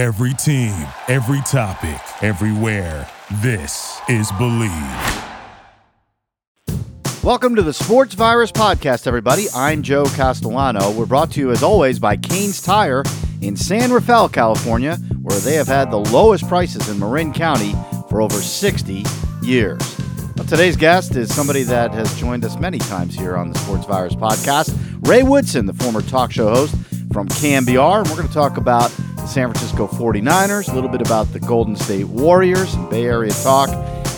Every team, every topic, everywhere. This is Believe. Welcome to the Sports Virus Podcast, everybody. I'm Joe Castellano. We're brought to you, as always, by Cane's Tire in San Rafael, California, where they have had the lowest prices in Marin County for over 60 years. Well, today's guest is somebody that has joined us many times here on the Sports Virus Podcast, Ray Woodson, the former talk show host from KNBR. And we're going to talk about the San Francisco 49ers, a little bit about the Golden State Warriors, and Bay Area talk,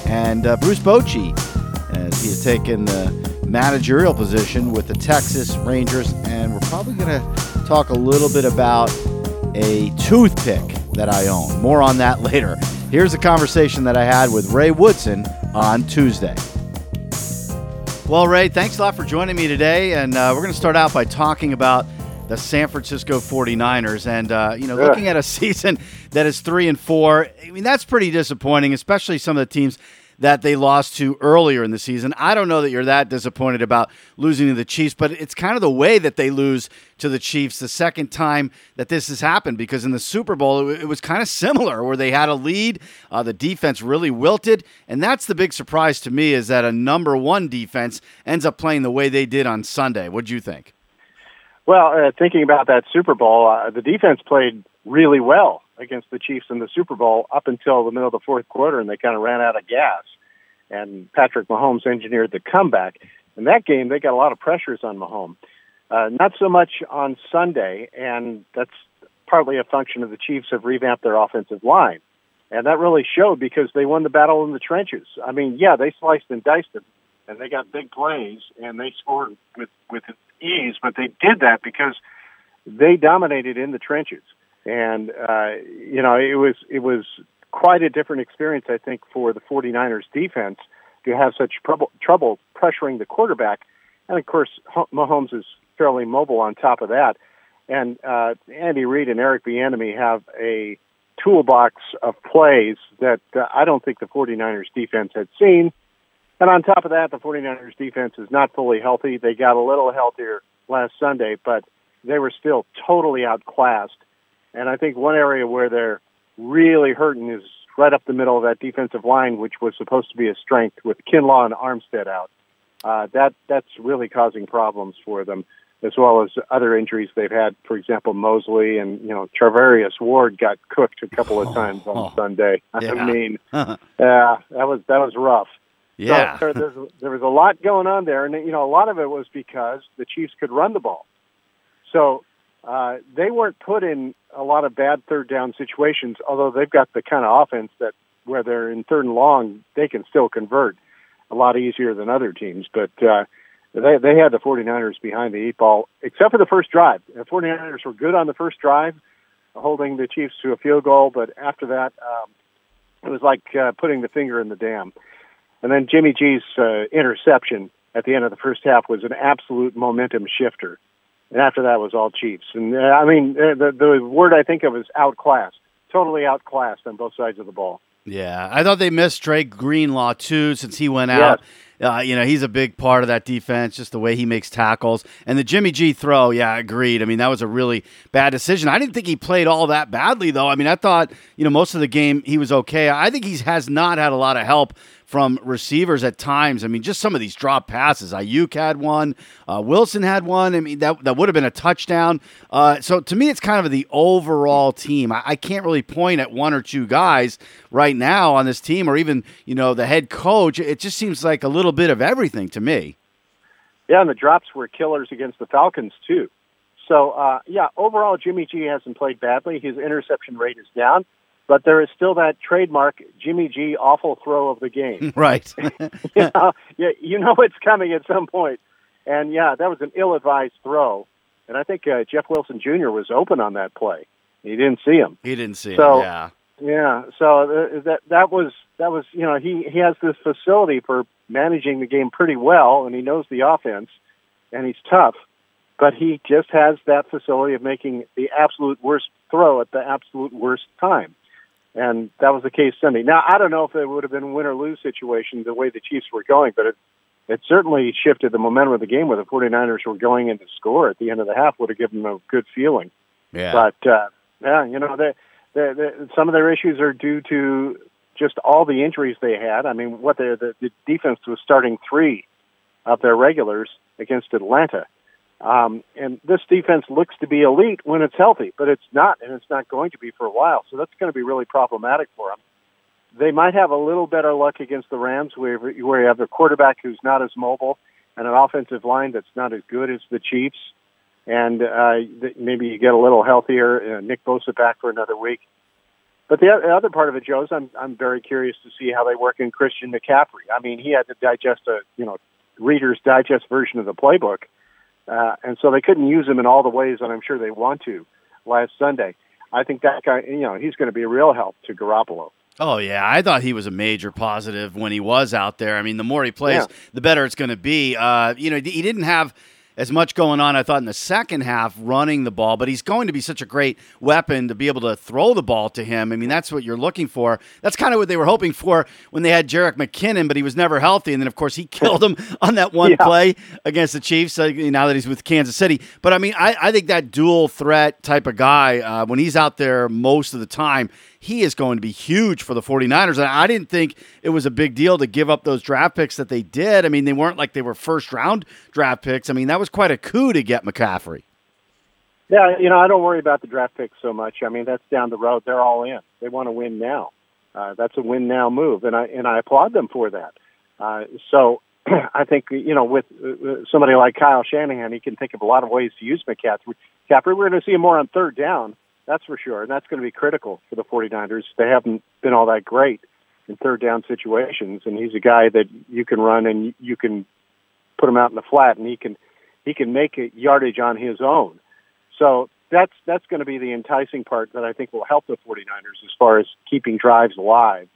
and Bruce Bochy, as he has taken the managerial position with the Texas Rangers. And we're probably going to talk a little bit about a toothpick that I own. More on that later. Here's a conversation that I had with Ray Woodson on Tuesday. Well, Ray, thanks a lot for joining me today. And we're going to start out by talking about the San Francisco 49ers. And, looking at a season that is 3-4, I mean, that's pretty disappointing, especially some of the teams that they lost to earlier in the season. I don't know that you're that disappointed about losing to the Chiefs, but it's kind of the way that they lose to the Chiefs the second time that this has happened, because in the Super Bowl, it was kind of similar where they had a lead. The defense really wilted, and that's the big surprise to me, is that a number one defense ends up playing the way they did on Sunday. What do you think? Well, thinking about that Super Bowl, the defense played really well against the Chiefs in the Super Bowl up until the middle of the fourth quarter, and they kind of ran out of gas. And Patrick Mahomes engineered the comeback. In that game, they got a lot of pressures on Mahomes. Not so much on Sunday, and that's partly a function of the Chiefs have revamped their offensive line. And that really showed because they won the battle in the trenches. I mean, yeah, they sliced and diced them, and they got big plays, and they scored with ease, but they did that because they dominated in the trenches. And, it was quite a different experience, I think, for the 49ers defense to have such trouble pressuring the quarterback. And, of course, Mahomes is fairly mobile on top of that. And Andy Reid and Eric Bieniemy have a toolbox of plays that I don't think the 49ers defense had seen. And on top of that, the 49ers defense is not fully healthy. They got a little healthier last Sunday, but they were still totally outclassed. And I think one area where they're really hurting is right up the middle of that defensive line, which was supposed to be a strength with Kinlaw and Armstead out. That's really causing problems for them, as well as other injuries they've had. For example, Mosley and, Charvarius Ward got cooked a couple of times on Sunday. Yeah. I mean, that was rough. Yeah. So there was a lot going on there, and, a lot of it was because the Chiefs could run the ball. So they weren't put in a lot of bad third down situations, although they've got the kind of offense that where they're in third and long, they can still convert a lot easier than other teams. But they had the 49ers behind the eight ball, except for the first drive. The 49ers were good on the first drive, holding the Chiefs to a field goal. But after that, it was like putting the finger in the dam. And then Jimmy G's interception at the end of the first half was an absolute momentum shifter. And after that was all Chiefs. And, the word I think of is outclassed. Totally outclassed on both sides of the ball. Yeah, I thought they missed Drake Greenlaw, too, since he went out. He's a big part of that defense, just the way he makes tackles. And the Jimmy G throw, yeah, agreed. I mean, that was a really bad decision. I didn't think he played all that badly, though. I mean, I thought, most of the game he was okay. I think he has not had a lot of help from receivers at times. I mean, just some of these drop passes. Ayuk had one. Wilson had one. I mean, that would have been a touchdown. So to me, it's kind of the overall team. I can't really point at one or two guys right now on this team or even, the head coach. It just seems like a little bit of everything to me. Yeah, and the drops were killers against the Falcons, too. So, overall, Jimmy G hasn't played badly. His interception rate is down. But there is still that trademark Jimmy G awful throw of the game. Right. It's coming at some point. And, that was an ill-advised throw. And I think Jeff Wilson Jr. was open on that play. He didn't see him. Yeah. Yeah. So that was he has this facility for managing the game pretty well, and he knows the offense, and he's tough. But he just has that facility of making the absolute worst throw at the absolute worst time. And that was the case Sunday. Now, I don't know if it would have been a win-or-lose situation the way the Chiefs were going, but it certainly shifted the momentum of the game where the 49ers were going in to score at the end of the half. Would have given them a good feeling. Yeah. But, some of their issues are due to just all the injuries they had. I mean, what the defense was starting three of their regulars against Atlanta. And this defense looks to be elite when it's healthy, but it's not, and it's not going to be for a while. So that's going to be really problematic for them. They might have a little better luck against the Rams, where you have their quarterback who's not as mobile and an offensive line that's not as good as the Chiefs. And maybe you get a little healthier, Nick Bosa back for another week. But the other part of it, Joe, is I'm very curious to see how they work in Christian McCaffrey. I mean, he had to digest a Reader's Digest version of the playbook, and so they couldn't use him in all the ways that I'm sure they want to last Sunday. I think that guy, he's going to be a real help to Garoppolo. Oh, yeah. I thought he was a major positive when he was out there. I mean, the more he plays, the better it's going to be. He didn't have as much going on, I thought, in the second half running the ball, but he's going to be such a great weapon to be able to throw the ball to him. I mean, that's what you're looking for. That's kind of what they were hoping for when they had Jerick McKinnon, but he was never healthy. And then, of course, he killed him on that one play against the Chiefs now that he's with Kansas City. But, I mean, I think that dual threat type of guy, when he's out there most of the time, he is going to be huge for the 49ers. And I didn't think it was a big deal to give up those draft picks that they did. I mean, they weren't like they were first-round draft picks. I mean, that was quite a coup to get McCaffrey. Yeah, I don't worry about the draft picks so much. I mean, that's down the road. They're all in. They want to win now. That's a win-now move, and I applaud them for that. So I think, with somebody like Kyle Shanahan, he can think of a lot of ways to use McCaffrey. We're going to see him more on third down. That's for sure, and that's going to be critical for the 49ers. They haven't been all that great in third-down situations, and he's a guy that you can run and you can put him out in the flat, and he can make a yardage on his own. So that's going to be the enticing part that I think will help the 49ers as far as keeping drives alive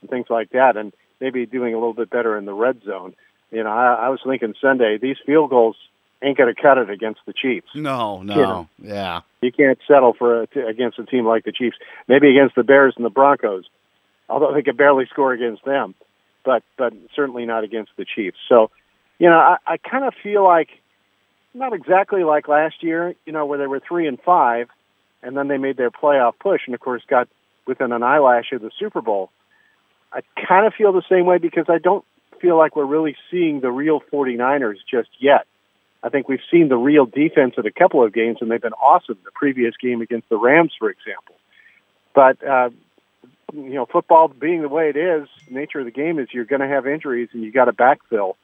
and things like that, and maybe doing a little bit better in the red zone. I was thinking Sunday, these field goals ain't going to cut it against the Chiefs. No, yeah. You can't settle for against a team like the Chiefs. Maybe against the Bears and the Broncos, although they could barely score against them, but certainly not against the Chiefs. So, I kind of feel like, not exactly like last year, where they were 3-5, and then they made their playoff push and, of course, got within an eyelash of the Super Bowl. I kind of feel the same way because I don't feel like we're really seeing the real 49ers just yet. I think we've seen the real defense at a couple of games, and they've been awesome. The previous game against the Rams, for example. But, football being the way it is, the nature of the game is you're going to have injuries and you got to backfill.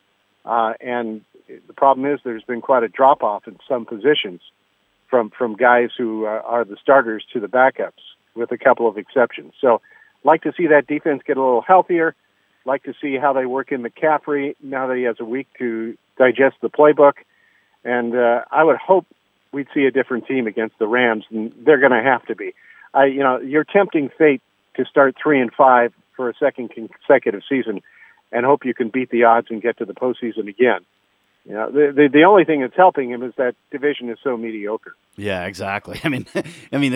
And the problem is there's been quite a drop-off in some positions from guys who are the starters to the backups, with a couple of exceptions. So like to see that defense get a little healthier. Like to see how they work in McCaffrey now that he has a week to digest the playbook. And I would hope we'd see a different team against the Rams, and they're going to have to be. You're tempting fate to start 3-5 for a second consecutive season, and hope you can beat the odds and get to the postseason again. The only thing that's helping him is that division is so mediocre. Yeah, exactly. I mean, the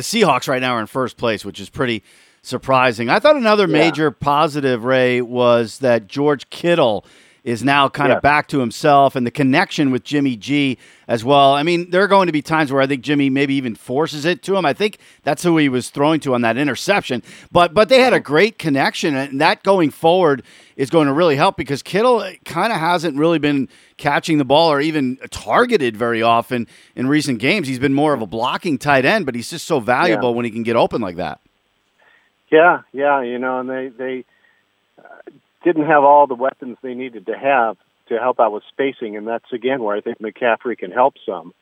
Seahawks right now are in first place, which is pretty surprising. I thought another major positive, Ray, was that George Kittle is now kind of back to himself, and the connection with Jimmy G as well. I mean, there are going to be times where I think Jimmy maybe even forces it to him. I think that's who he was throwing to on that interception. But they had a great connection, and that going forward is going to really help because Kittle kind of hasn't really been catching the ball or even targeted very often in recent games. He's been more of a blocking tight end, but he's just so valuable when he can get open like that. Yeah, and they didn't have all the weapons they needed to have to help out with spacing, and that's, again, where I think McCaffrey can help some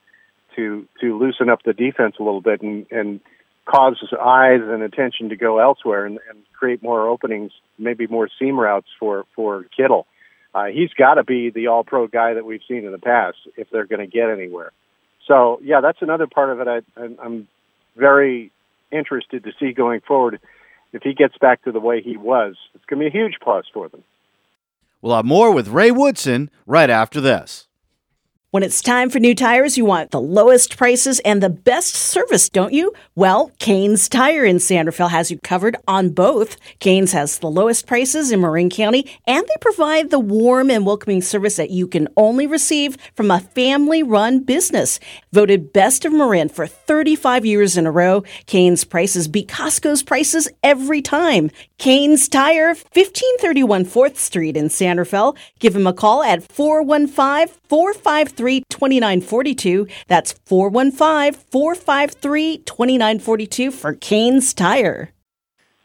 to loosen up the defense a little bit and cause eyes and attention to go elsewhere and create more openings, maybe more seam routes for Kittle. He's got to be the all-pro guy that we've seen in the past if they're going to get anywhere. So, yeah, that's another part of it I'm very interested to see going forward. If he gets back to the way he was, it's going to be a huge plus for them. We'll have more with Ray Woodson right after this. When it's time for new tires, you want the lowest prices and the best service, don't you? Well, Cane's Tire in San Rafael has you covered on both. Cane's has the lowest prices in Marin County, and they provide the warm and welcoming service that you can only receive from a family-run business. Voted best of Marin for 35 years in a row, Cane's prices beat Costco's prices every time. Cane's Tire, 1531 4th Street in San Rafael. Give them a call at 415-453-2942. That's 415-453-2942 for Cane's Tire.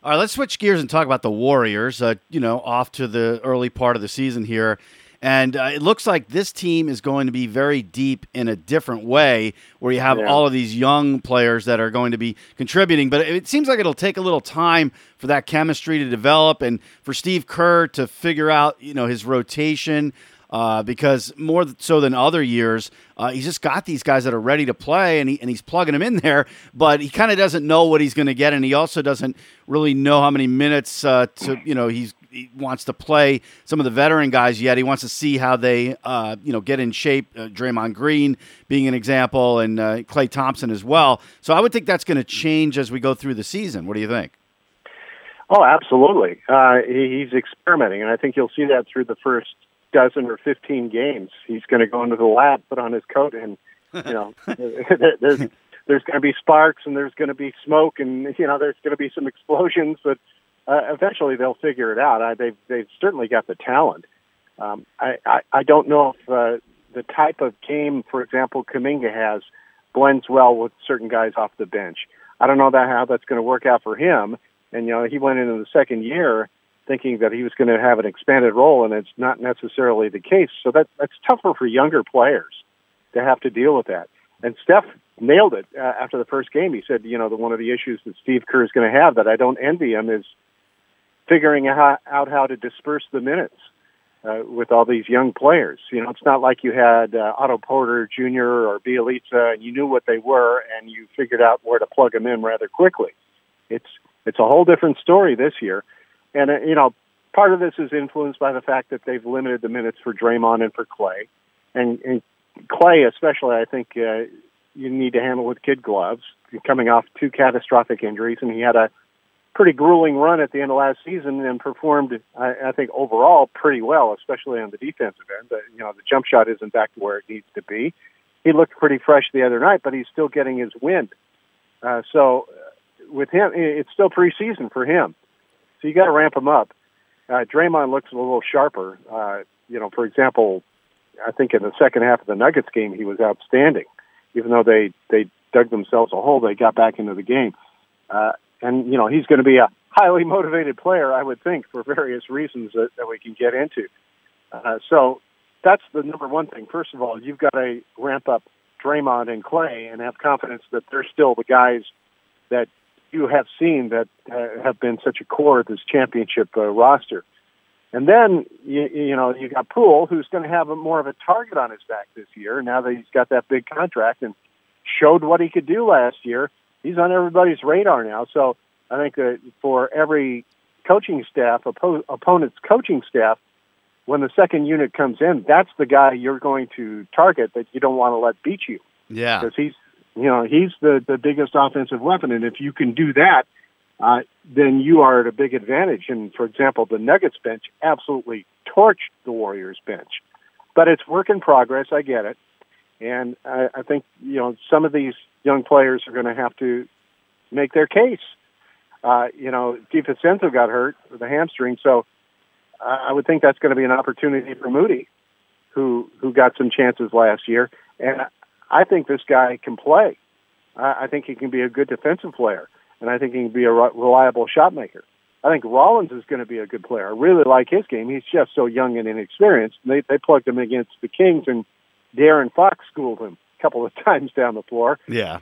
All right, let's switch gears and talk about the Warriors, off to the early part of the season here. And it looks like this team is going to be very deep in a different way, where you have all of these young players that are going to be contributing. But it seems like it'll take a little time for that chemistry to develop and for Steve Kerr to figure out, his rotation. Because more so than other years, he's just got these guys that are ready to play, and he's plugging them in there, but he kind of doesn't know what he's going to get, and he also doesn't really know how many minutes he wants to play some of the veteran guys yet. He wants to see how they get in shape, Draymond Green being an example, and Klay Thompson as well. So I would think that's going to change as we go through the season. What do you think? Oh, absolutely. He's experimenting, and I think you'll see that through the first dozen or 15 games. He's going to go into the lab, put on his coat, and there's going to be sparks, and there's going to be smoke, and there's going to be some explosions, but eventually they'll figure it out. They've certainly got the talent. I don't know if the type of game, for example, Kuminga has blends well with certain guys off the bench. I don't know how that's going to work out for him, and he went into the second year thinking that he was going to have an expanded role, and it's not necessarily the case. So that's tougher for younger players to have to deal with that. And Steph nailed it after the first game. He said, one of the issues that Steve Kerr is going to have that I don't envy him is figuring out how to disperse the minutes with all these young players. It's not like you had Otto Porter Jr. or Bielitsa, and you knew what they were, and you figured out where to plug them in rather quickly. It's a whole different story this year. And, part of this is influenced by the fact that they've limited the minutes for Draymond and for Klay. And Klay especially, I think you need to handle with kid gloves. He's coming off two catastrophic injuries, and he had a pretty grueling run at the end of last season and performed, I think, overall pretty well, especially on the defensive end. But, the jump shot isn't back to where it needs to be. He looked pretty fresh the other night, but he's still getting his wind. So with him, it's still preseason for him. So you got to ramp him up. Draymond looks a little sharper. For example, I think in the second half of the Nuggets game, he was outstanding. Even though they dug themselves a hole, they got back into the game. And he's going to be a highly motivated player, I would think, for various reasons that we can get into. So that's the number one thing. First of all, you've got to ramp up Draymond and Klay and have confidence that they're still the guys that you have seen that have been such a core of this championship roster. And then, you got Poole, who's going to have more of a target on his back this year, now that he's got that big contract and showed what he could do last year. He's on everybody's radar now. So I think that for every coaching staff, opponent's coaching staff, when the second unit comes in, that's the guy you're going to target that you don't want to let beat you. Yeah. Because he's the biggest offensive weapon, and if you can do that, then you are at a big advantage. And, for example, the Nuggets bench absolutely torched the Warriors bench. But it's work in progress, I get it. And I think, some of these young players are going to have to make their case. DiVincenzo got hurt with a hamstring, so I would think that's going to be an opportunity for Moody, who got some chances last year. And I think this guy can play. I think he can be a good defensive player, and I think he can be a reliable shot maker. I think Rollins is going to be a good player. I really like his game. He's just so young and inexperienced. They plugged him against the Kings, and De'Aaron Fox schooled him a couple of times down the floor. Yeah.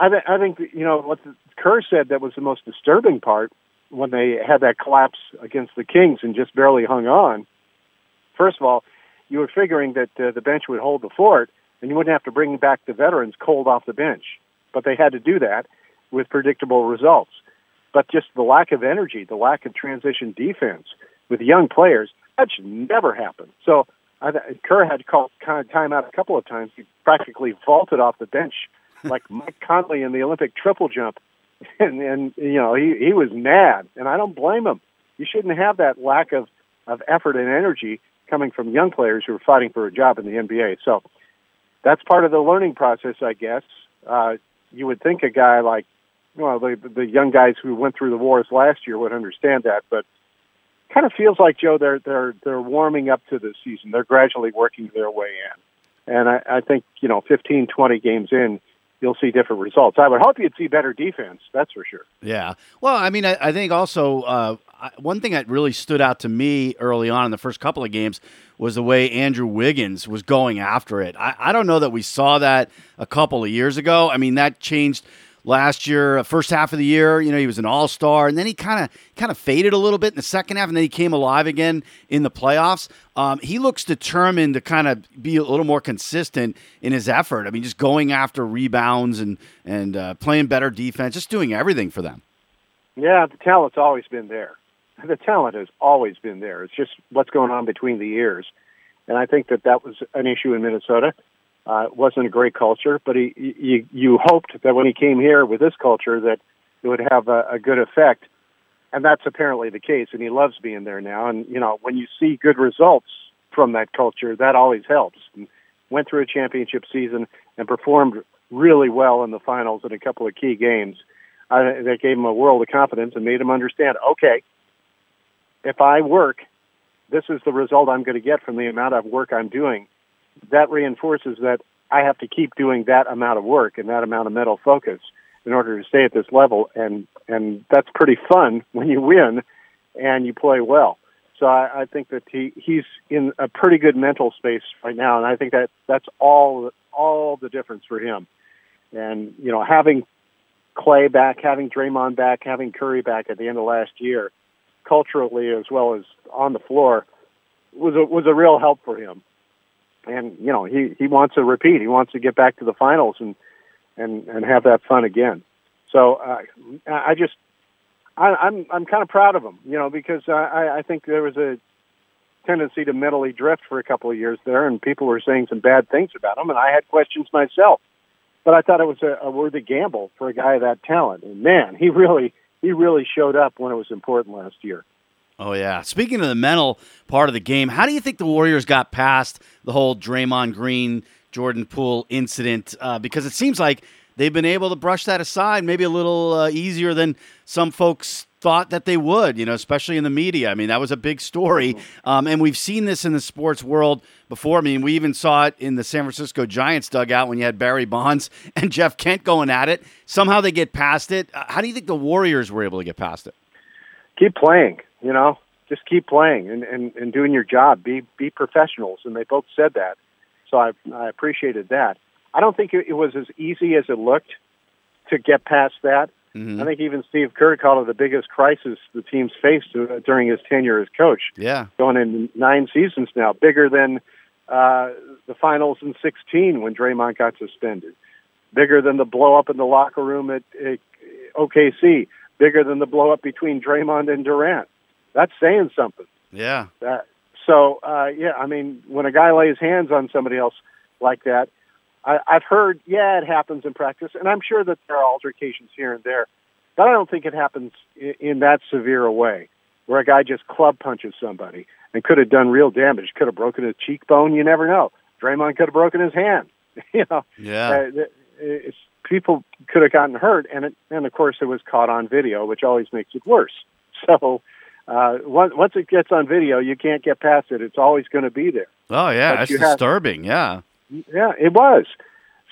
I think, what Kerr said that was the most disturbing part when they had that collapse against the Kings and just barely hung on. First of all, you were figuring that the bench would hold the fort, and you wouldn't have to bring back the veterans cold off the bench. But they had to do that with predictable results. But just the lack of energy, the lack of transition defense with young players, that should never happen. So Kerr had called timeout a couple of times. He practically vaulted off the bench like Mike Conley in the Olympic triple jump. And you know, he was mad, and I don't blame him. You shouldn't have that lack of effort and energy coming from young players who are fighting for a job in the NBA. So that's part of the learning process, I guess. You would think a guy like, well, the young guys who went through the wars last year would understand that, but kind of feels like, Joe, they're warming up to the season. They're gradually working their way in. And I think, you know, 15, 20 games in, you'll see different results. I would hope you'd see better defense, that's for sure. Yeah. Well, I mean, I think also one thing that really stood out to me early on in the first couple of games was the way Andrew Wiggins was going after it. I don't know that we saw that a couple of years ago. I mean, that changed last year, first half of the year. You know, he was an all-star, and then he kind of faded a little bit in the second half, and then he came alive again in the playoffs. He looks determined to kind of be a little more consistent in his effort. I mean, just going after rebounds and playing better defense, just doing everything for them. Yeah, the talent's always been there. The talent has always been there. It's just what's going on between the ears. And I think that was an issue in Minnesota. It wasn't a great culture, but you hoped that when he came here with this culture that it would have a good effect, and that's apparently the case, and he loves being there now. And, you know, when you see good results from that culture, that always helps. And went through a championship season and performed really well in the finals in a couple of key games. That gave him a world of confidence and made him understand, okay, if I work, this is the result I'm going to get from the amount of work I'm doing. That reinforces that I have to keep doing that amount of work and that amount of mental focus in order to stay at this level. And that's pretty fun when you win and you play well. So I think that he's in a pretty good mental space right now. And I think that that's all the difference for him. And, you know, having Klay back, having Draymond back, having Curry back at the end of last year, culturally as well as on the floor, was a real help for him. And, you know, he wants to repeat. He wants to get back to the finals and have that fun again. So I'm kind of proud of him, you know, because I think there was a tendency to mentally drift for a couple of years there, and people were saying some bad things about him, and I had questions myself. But I thought it was a worthy gamble for a guy of that talent. And, man, he really showed up when it was important last year. Oh, yeah. Speaking of the mental part of the game, how do you think the Warriors got past the whole Draymond Green, Jordan Poole incident? Because it seems like they've been able to brush that aside maybe a little easier than some folks thought that they would, you know, especially in the media. I mean, that was a big story. And we've seen this in the sports world before. I mean, we even saw it in the San Francisco Giants dugout when you had Barry Bonds and Jeff Kent going at it. Somehow they get past it. How do you think the Warriors were able to get past it? Keep playing. You know, just keep playing and doing your job. Be professionals, and they both said that. So I appreciated that. I don't think it was as easy as it looked to get past that. Mm-hmm. I think even Steve Kerr called it the biggest crisis the team's faced during his tenure as coach. Yeah, going in 9 seasons now, bigger than the finals in 2016 when Draymond got suspended, bigger than the blow up in the locker room at OKC, bigger than the blow up between Draymond and Durant. That's saying something. Yeah. So, I mean, when a guy lays hands on somebody else like that, I've heard, it happens in practice, and I'm sure that there are altercations here and there, but I don't think it happens in that severe a way where a guy just club punches somebody and could have done real damage, could have broken his cheekbone. You never know. Draymond could have broken his hand. You know. Yeah. People could have gotten hurt, and of course, it was caught on video, which always makes it worse. So. Once it gets on video, you can't get past it. It's always going to be there. Oh, yeah, that's disturbing, yeah. Yeah, it was.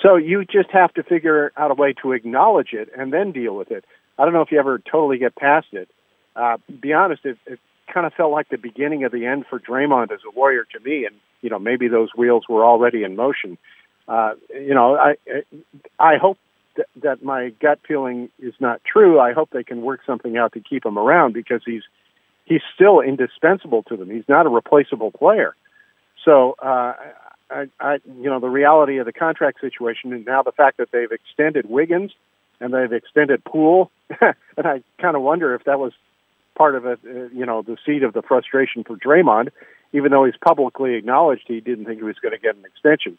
So you just have to figure out a way to acknowledge it and then deal with it. I don't know if you ever totally get past it. Be honest, it kind of felt like the beginning of the end for Draymond as a Warrior to me, and you know maybe those wheels were already in motion. You know, I hope that my gut feeling is not true. I hope they can work something out to keep him around because he's still indispensable to them. He's not a replaceable player. So, you know, the reality of the contract situation and now the fact that they've extended Wiggins and they've extended Poole, and I kind of wonder if that was part of the seed of the frustration for Draymond. even though he's publicly acknowledged he didn't think he was going to get an extension,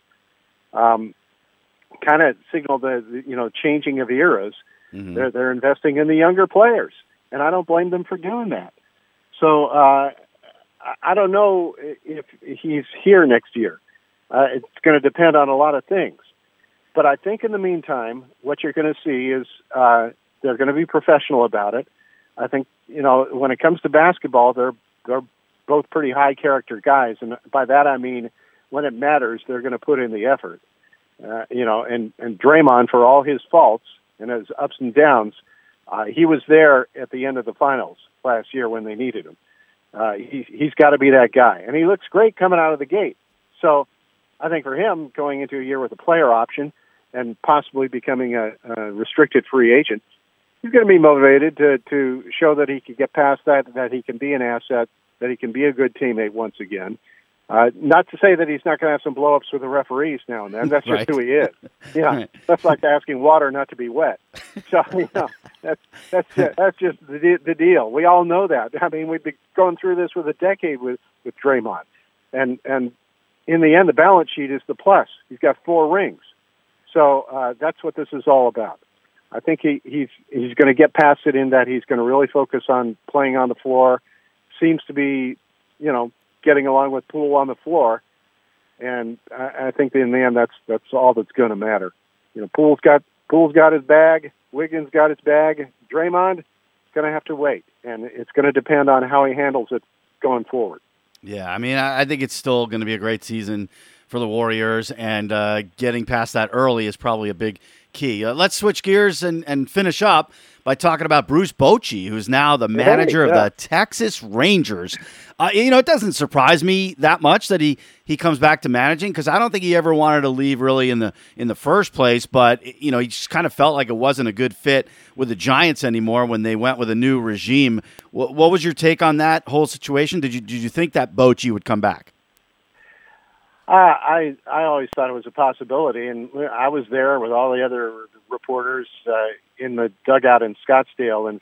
kind of signaled the changing of eras. Mm-hmm. They're investing in the younger players, and I don't blame them for doing that. So I don't know if he's here next year. It's going to depend on a lot of things. But I think in the meantime, what you're going to see is they're going to be professional about it. I think, when it comes to basketball, they're both pretty high-character guys. And by that I mean when it matters, they're going to put in the effort. And Draymond, for all his faults and his ups and downs, he was there at the end of the finals last year when they needed him. He's got to be that guy. And he looks great coming out of the gate. So I think for him, going into a year with a player option and possibly becoming a restricted free agent, he's going to be motivated to show that he can get past that he can be an asset, that he can be a good teammate once again. Not to say that he's not going to have some blow-ups with the referees now and then. That's just right. Who he is. Yeah, that's like asking water not to be wet. So that's just the deal. We all know that. I mean, we've been going through this with a decade with Draymond, and in the end, the balance sheet is the plus. He's got 4 rings, so that's what this is all about. I think he's going to get past it in that he's going to really focus on playing on the floor. Seems to be, getting along with Poole on the floor, and I think in the end that's all that's going to matter. Poole's got his bag, Wiggins got his bag, Draymond going to have to wait, and it's going to depend on how he handles it going forward. Yeah, I mean, I think it's still going to be a great season for the Warriors, and getting past that early is probably a big key. Let's switch gears and finish up by talking about Bruce Bochy, who's now the manager of the Texas Rangers. It doesn't surprise me that much that he comes back to managing, because I don't think he ever wanted to leave really in the first place, but he just kind of felt like it wasn't a good fit with the Giants anymore when they went with a new regime. What was your take on that whole situation? Did you think that Bochy would come back? I always thought it was a possibility, and I was there with all the other reporters in the dugout in Scottsdale in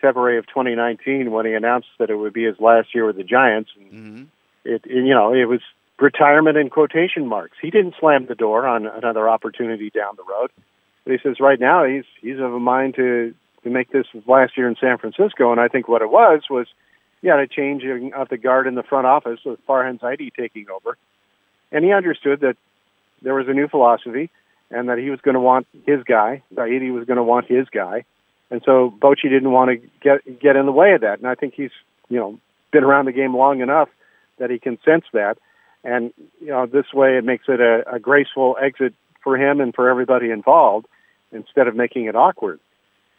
February of 2019 when he announced that it would be his last year with the Giants. And mm-hmm. It was retirement in quotation marks. He didn't slam the door on another opportunity down the road. But he says right now he's of a mind to make this last year in San Francisco, and I think what it was a changing of the guard in the front office with Farhan Zaidi taking over. And he understood that there was a new philosophy and that he was going to want his guy. Zaidi was going to want his guy. And so Bochy didn't want to get in the way of that. And I think he's, been around the game long enough that he can sense that. And, this way it makes it a graceful exit for him and for everybody involved instead of making it awkward.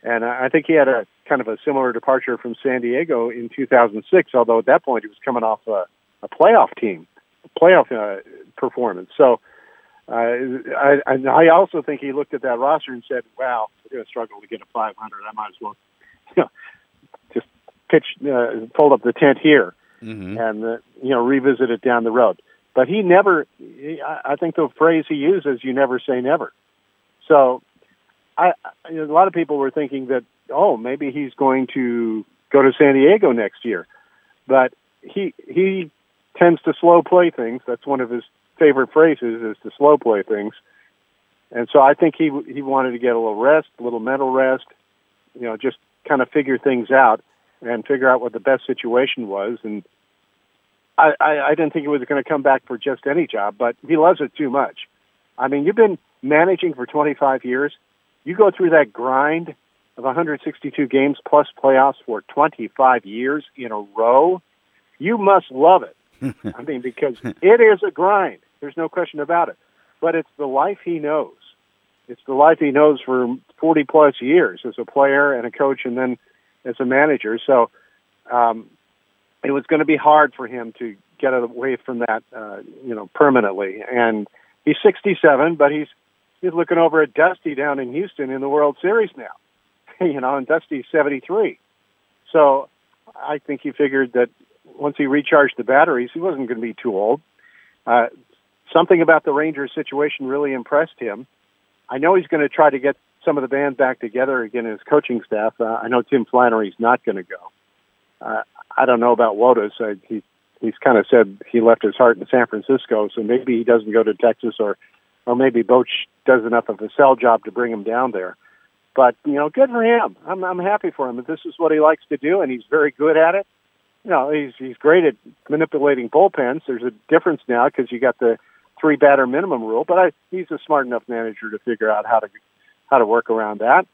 And I think he had a kind of a similar departure from San Diego in 2006, although at that point he was coming off a playoff team. Playoff performance. So I also think he looked at that roster and said, "Wow, we're going to struggle to get a 500. I might as well, just fold up the tent here, mm-hmm. and revisit it down the road." But he never. I think the phrase he uses, "You never say never." So a lot of people were thinking that, oh, maybe he's going to go to San Diego next year, but he tends to slow play things. That's one of his favorite phrases, is to slow play things. And so I think he wanted to get a little rest, a little mental rest, just kind of figure things out and figure out what the best situation was. And I didn't think he was going to come back for just any job, but he loves it too much. I mean, you've been managing for 25 years. You go through that grind of 162 games plus playoffs for 25 years in a row. You must love it. I mean, because it is a grind. There's no question about it. But it's the life he knows. It's the life he knows for 40-plus years as a player and a coach and then as a manager. So it was going to be hard for him to get away from that, permanently. And he's 67, but he's looking over at Dusty down in Houston in the World Series now. And Dusty's 73. So I think he figured that once he recharged the batteries, he wasn't going to be too old. Something about the Rangers situation really impressed him. I know he's going to try to get some of the band back together again in his coaching staff. I know Tim Flannery's not going to go. I don't know about Wotus. He he's kind of said he left his heart in San Francisco, so maybe he doesn't go to Texas, or maybe Bochy does enough of a sell job to bring him down there. But, you know, good for him. I'm happy for him. This is what he likes to do, and he's very good at it. You know, he's great at manipulating bullpens. There's a difference now because you got the 3-batter minimum rule, but he's a smart enough manager to figure out how to work around that.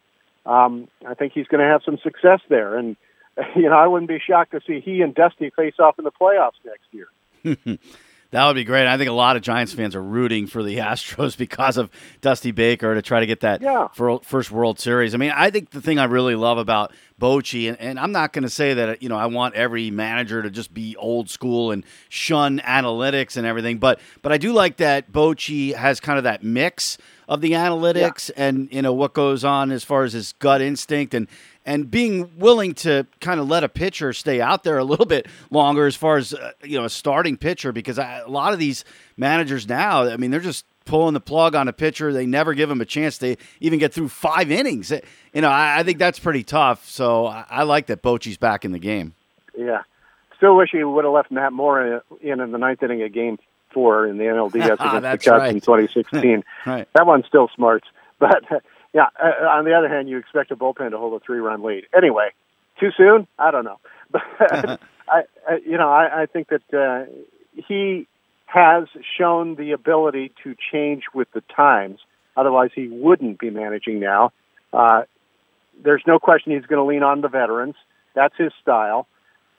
I think he's going to have some success there, and you know, I wouldn't be shocked to see he and Dusty face off in the playoffs next year. That would be great. I think a lot of Giants fans are rooting for the Astros because of Dusty Baker to try to get that first World Series. I mean, I think the thing I really love about Bochy, and I'm not going to say that, you know, I want every manager to just be old school and shun analytics and everything, but I do like that Bochy has kind of that mix of the analytics and, you know, what goes on as far as his gut instinct and being willing to kind of let a pitcher stay out there a little bit longer as far as, you know, a starting pitcher, because a lot of these managers now, I mean, they're just pulling the plug on a pitcher. They never give him a chance to even get through 5 innings. You know, I think that's pretty tough. So I like that Bochy's back in the game. Yeah. Still wish he would have left Matt Moore in the ninth inning of Game 4 in the NLDS against the Cubs in 2016. Right. That one still smarts. But... yeah, on the other hand, you expect a bullpen to hold a 3-run lead. Anyway, too soon? I don't know. But, I think that he has shown the ability to change with the times. Otherwise, he wouldn't be managing now. There's no question he's going to lean on the veterans. That's his style.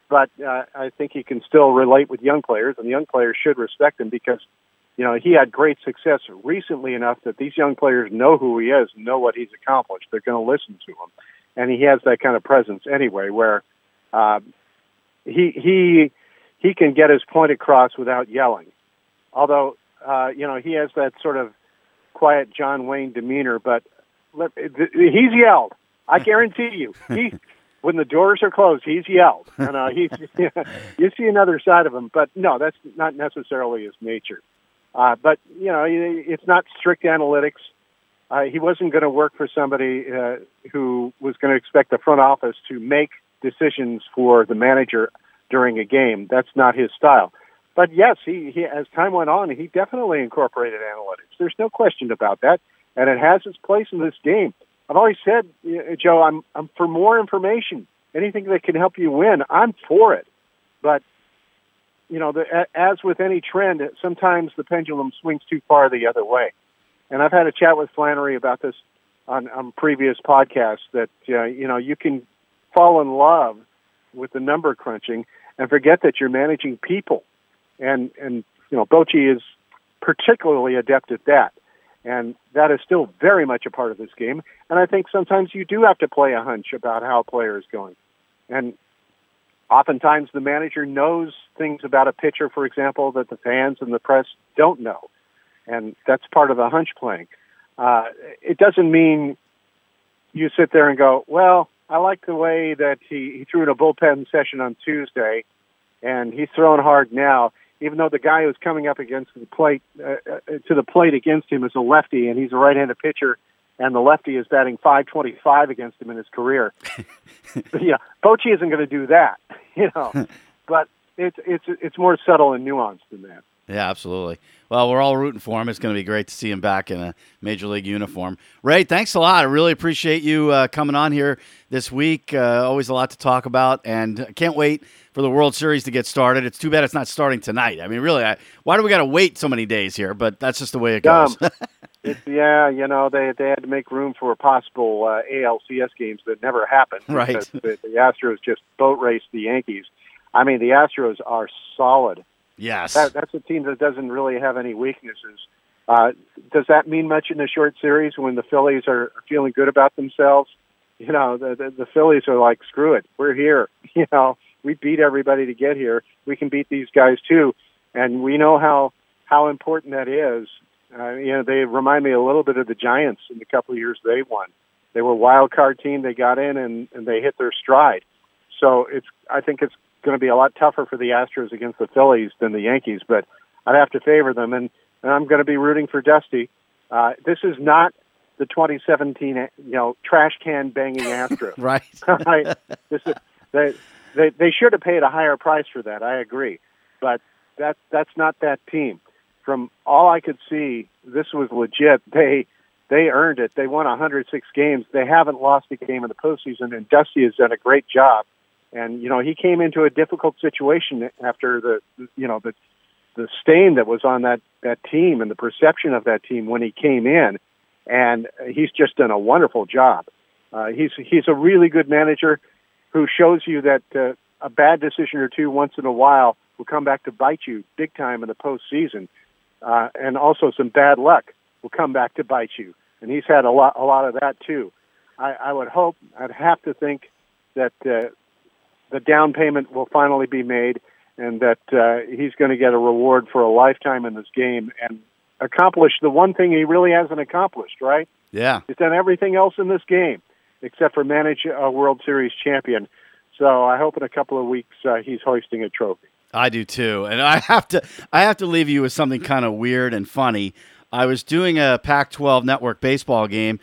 But I think he can still relate with young players, and the young players should respect him because, you know, he had great success recently enough that these young players know who he is, know what he's accomplished. They're going to listen to him. And he has that kind of presence anyway, where he can get his point across without yelling. Although, you know, he has that sort of quiet John Wayne demeanor, but he's yelled. I guarantee you. When the doors are closed, he's yelled. And you see another side of him. But, no, that's not necessarily his nature. But, you know, it's not strict analytics. He wasn't going to work for somebody who was going to expect the front office to make decisions for the manager during a game. That's not his style. But, yes, he as time went on, he definitely incorporated analytics. There's no question about that, and it has its place in this game. I've always said, Joe, I'm for more information. Anything that can help you win, I'm for it. But, you know, as with any trend, sometimes the pendulum swings too far the other way. And I've had a chat with Flannery about this on previous podcasts that, you know, you can fall in love with the number crunching and forget that you're managing people. And you know, Bochy is particularly adept at that. And that is still very much a part of this game. And I think sometimes you do have to play a hunch about how a player is going. And oftentimes the manager knows things about a pitcher, for example, that the fans and the press don't know. And that's part of the hunch playing. It doesn't mean you sit there and go, well, I like the way that he threw in a bullpen session on Tuesday, and he's throwing hard now, even though the guy who's coming up against the plate to the plate against him is a lefty, and he's a right-handed pitcher, and the lefty is batting .525 against him in his career. But, yeah, Bochy isn't going to do that, you know. But it's more subtle and nuanced than that. Yeah, absolutely. Well, we're all rooting for him. It's going to be great to see him back in a Major League uniform. Ray, thanks a lot. I really appreciate you coming on here this week. Always a lot to talk about, and I can't wait for the World Series to get started. It's too bad it's not starting tonight. I mean, really, why do we got to wait so many days here? But that's just the way it goes. Yeah, you know, they had to make room for possible ALCS games that never happened. Right. The Astros just boat raced the Yankees. I mean, the Astros are solid. Yes. That's a team that doesn't really have any weaknesses. Does that mean much in a short series when the Phillies are feeling good about themselves? You know, the Phillies are like, screw it, we're here. You know, we beat everybody to get here. We can beat these guys too. And we know how important that is. You know, they remind me a little bit of the Giants in the couple of years they won. They were a wild card team. They got in and they hit their stride. So I think it's going to be a lot tougher for the Astros against the Phillies than the Yankees, but I'd have to favor them, and I'm going to be rooting for Dusty. This is not the 2017, you know, trash can banging Astros. Right. This is, they should have paid a higher price for that. I agree, But that's not that team. From all I could see, this was legit. They earned it. They won 106 games. They haven't lost a game in the postseason, and Dusty has done a great job. And, you know, he came into a difficult situation after the stain that was on that team and the perception of that team when he came in. And he's just done a wonderful job. He's a really good manager who shows you that a bad decision or two once in a while will come back to bite you big time in the postseason. And also some bad luck will come back to bite you. And he's had a lot of that too. I would hope, I'd have to think that the down payment will finally be made and that he's going to get a reward for a lifetime in this game and accomplish the one thing he really hasn't accomplished, right? Yeah. He's done everything else in this game except for manage a World Series champion. So I hope in a couple of weeks he's hoisting a trophy. I do too. And I have to leave you with something kind of weird and funny. I was doing a Pac-12 network baseball game,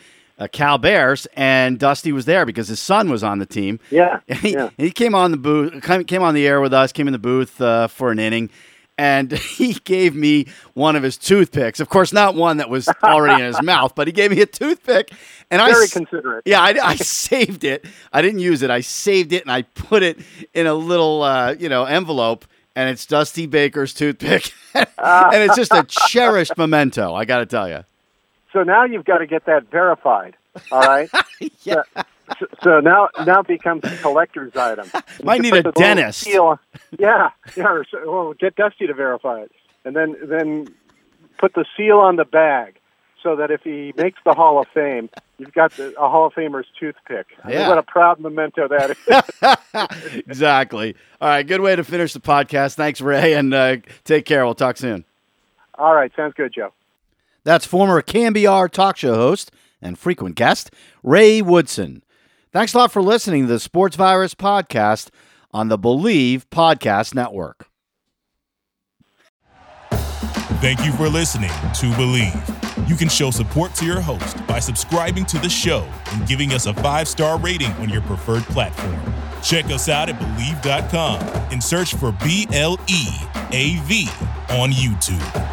Cal Bears, and Dusty was there because his son was on the team. Yeah. And he came on the booth, came on the air with us, came in the booth for an inning, and he gave me one of his toothpicks. Of course, not one that was already in his mouth, but he gave me a toothpick. And very considerate. Yeah, I saved it. I didn't use it. I saved it, and I put it in a little envelope. And it's Dusty Baker's toothpick, and it's just a cherished memento, I got to tell you. So now you've got to get that verified, all right? Yeah. So now it becomes a collector's item. Might need a dentist. Yeah. Well, get Dusty to verify it, and then put the seal on the bag so that if he makes the Hall of Fame, you've got a Hall of Famer's toothpick. Yeah. What a proud memento that is. Exactly. All right, good way to finish the podcast. Thanks, Ray, and take care. We'll talk soon. All right, sounds good, Joe. That's former KNBR talk show host and frequent guest, Ray Woodson. Thanks a lot for listening to the Sports Virus Podcast on the Believe Podcast Network. Thank you for listening to Believe. You can show support to your host by subscribing to the show and giving us a 5-star rating on your preferred platform. Check us out at Believe.com and search for BLEAV on YouTube.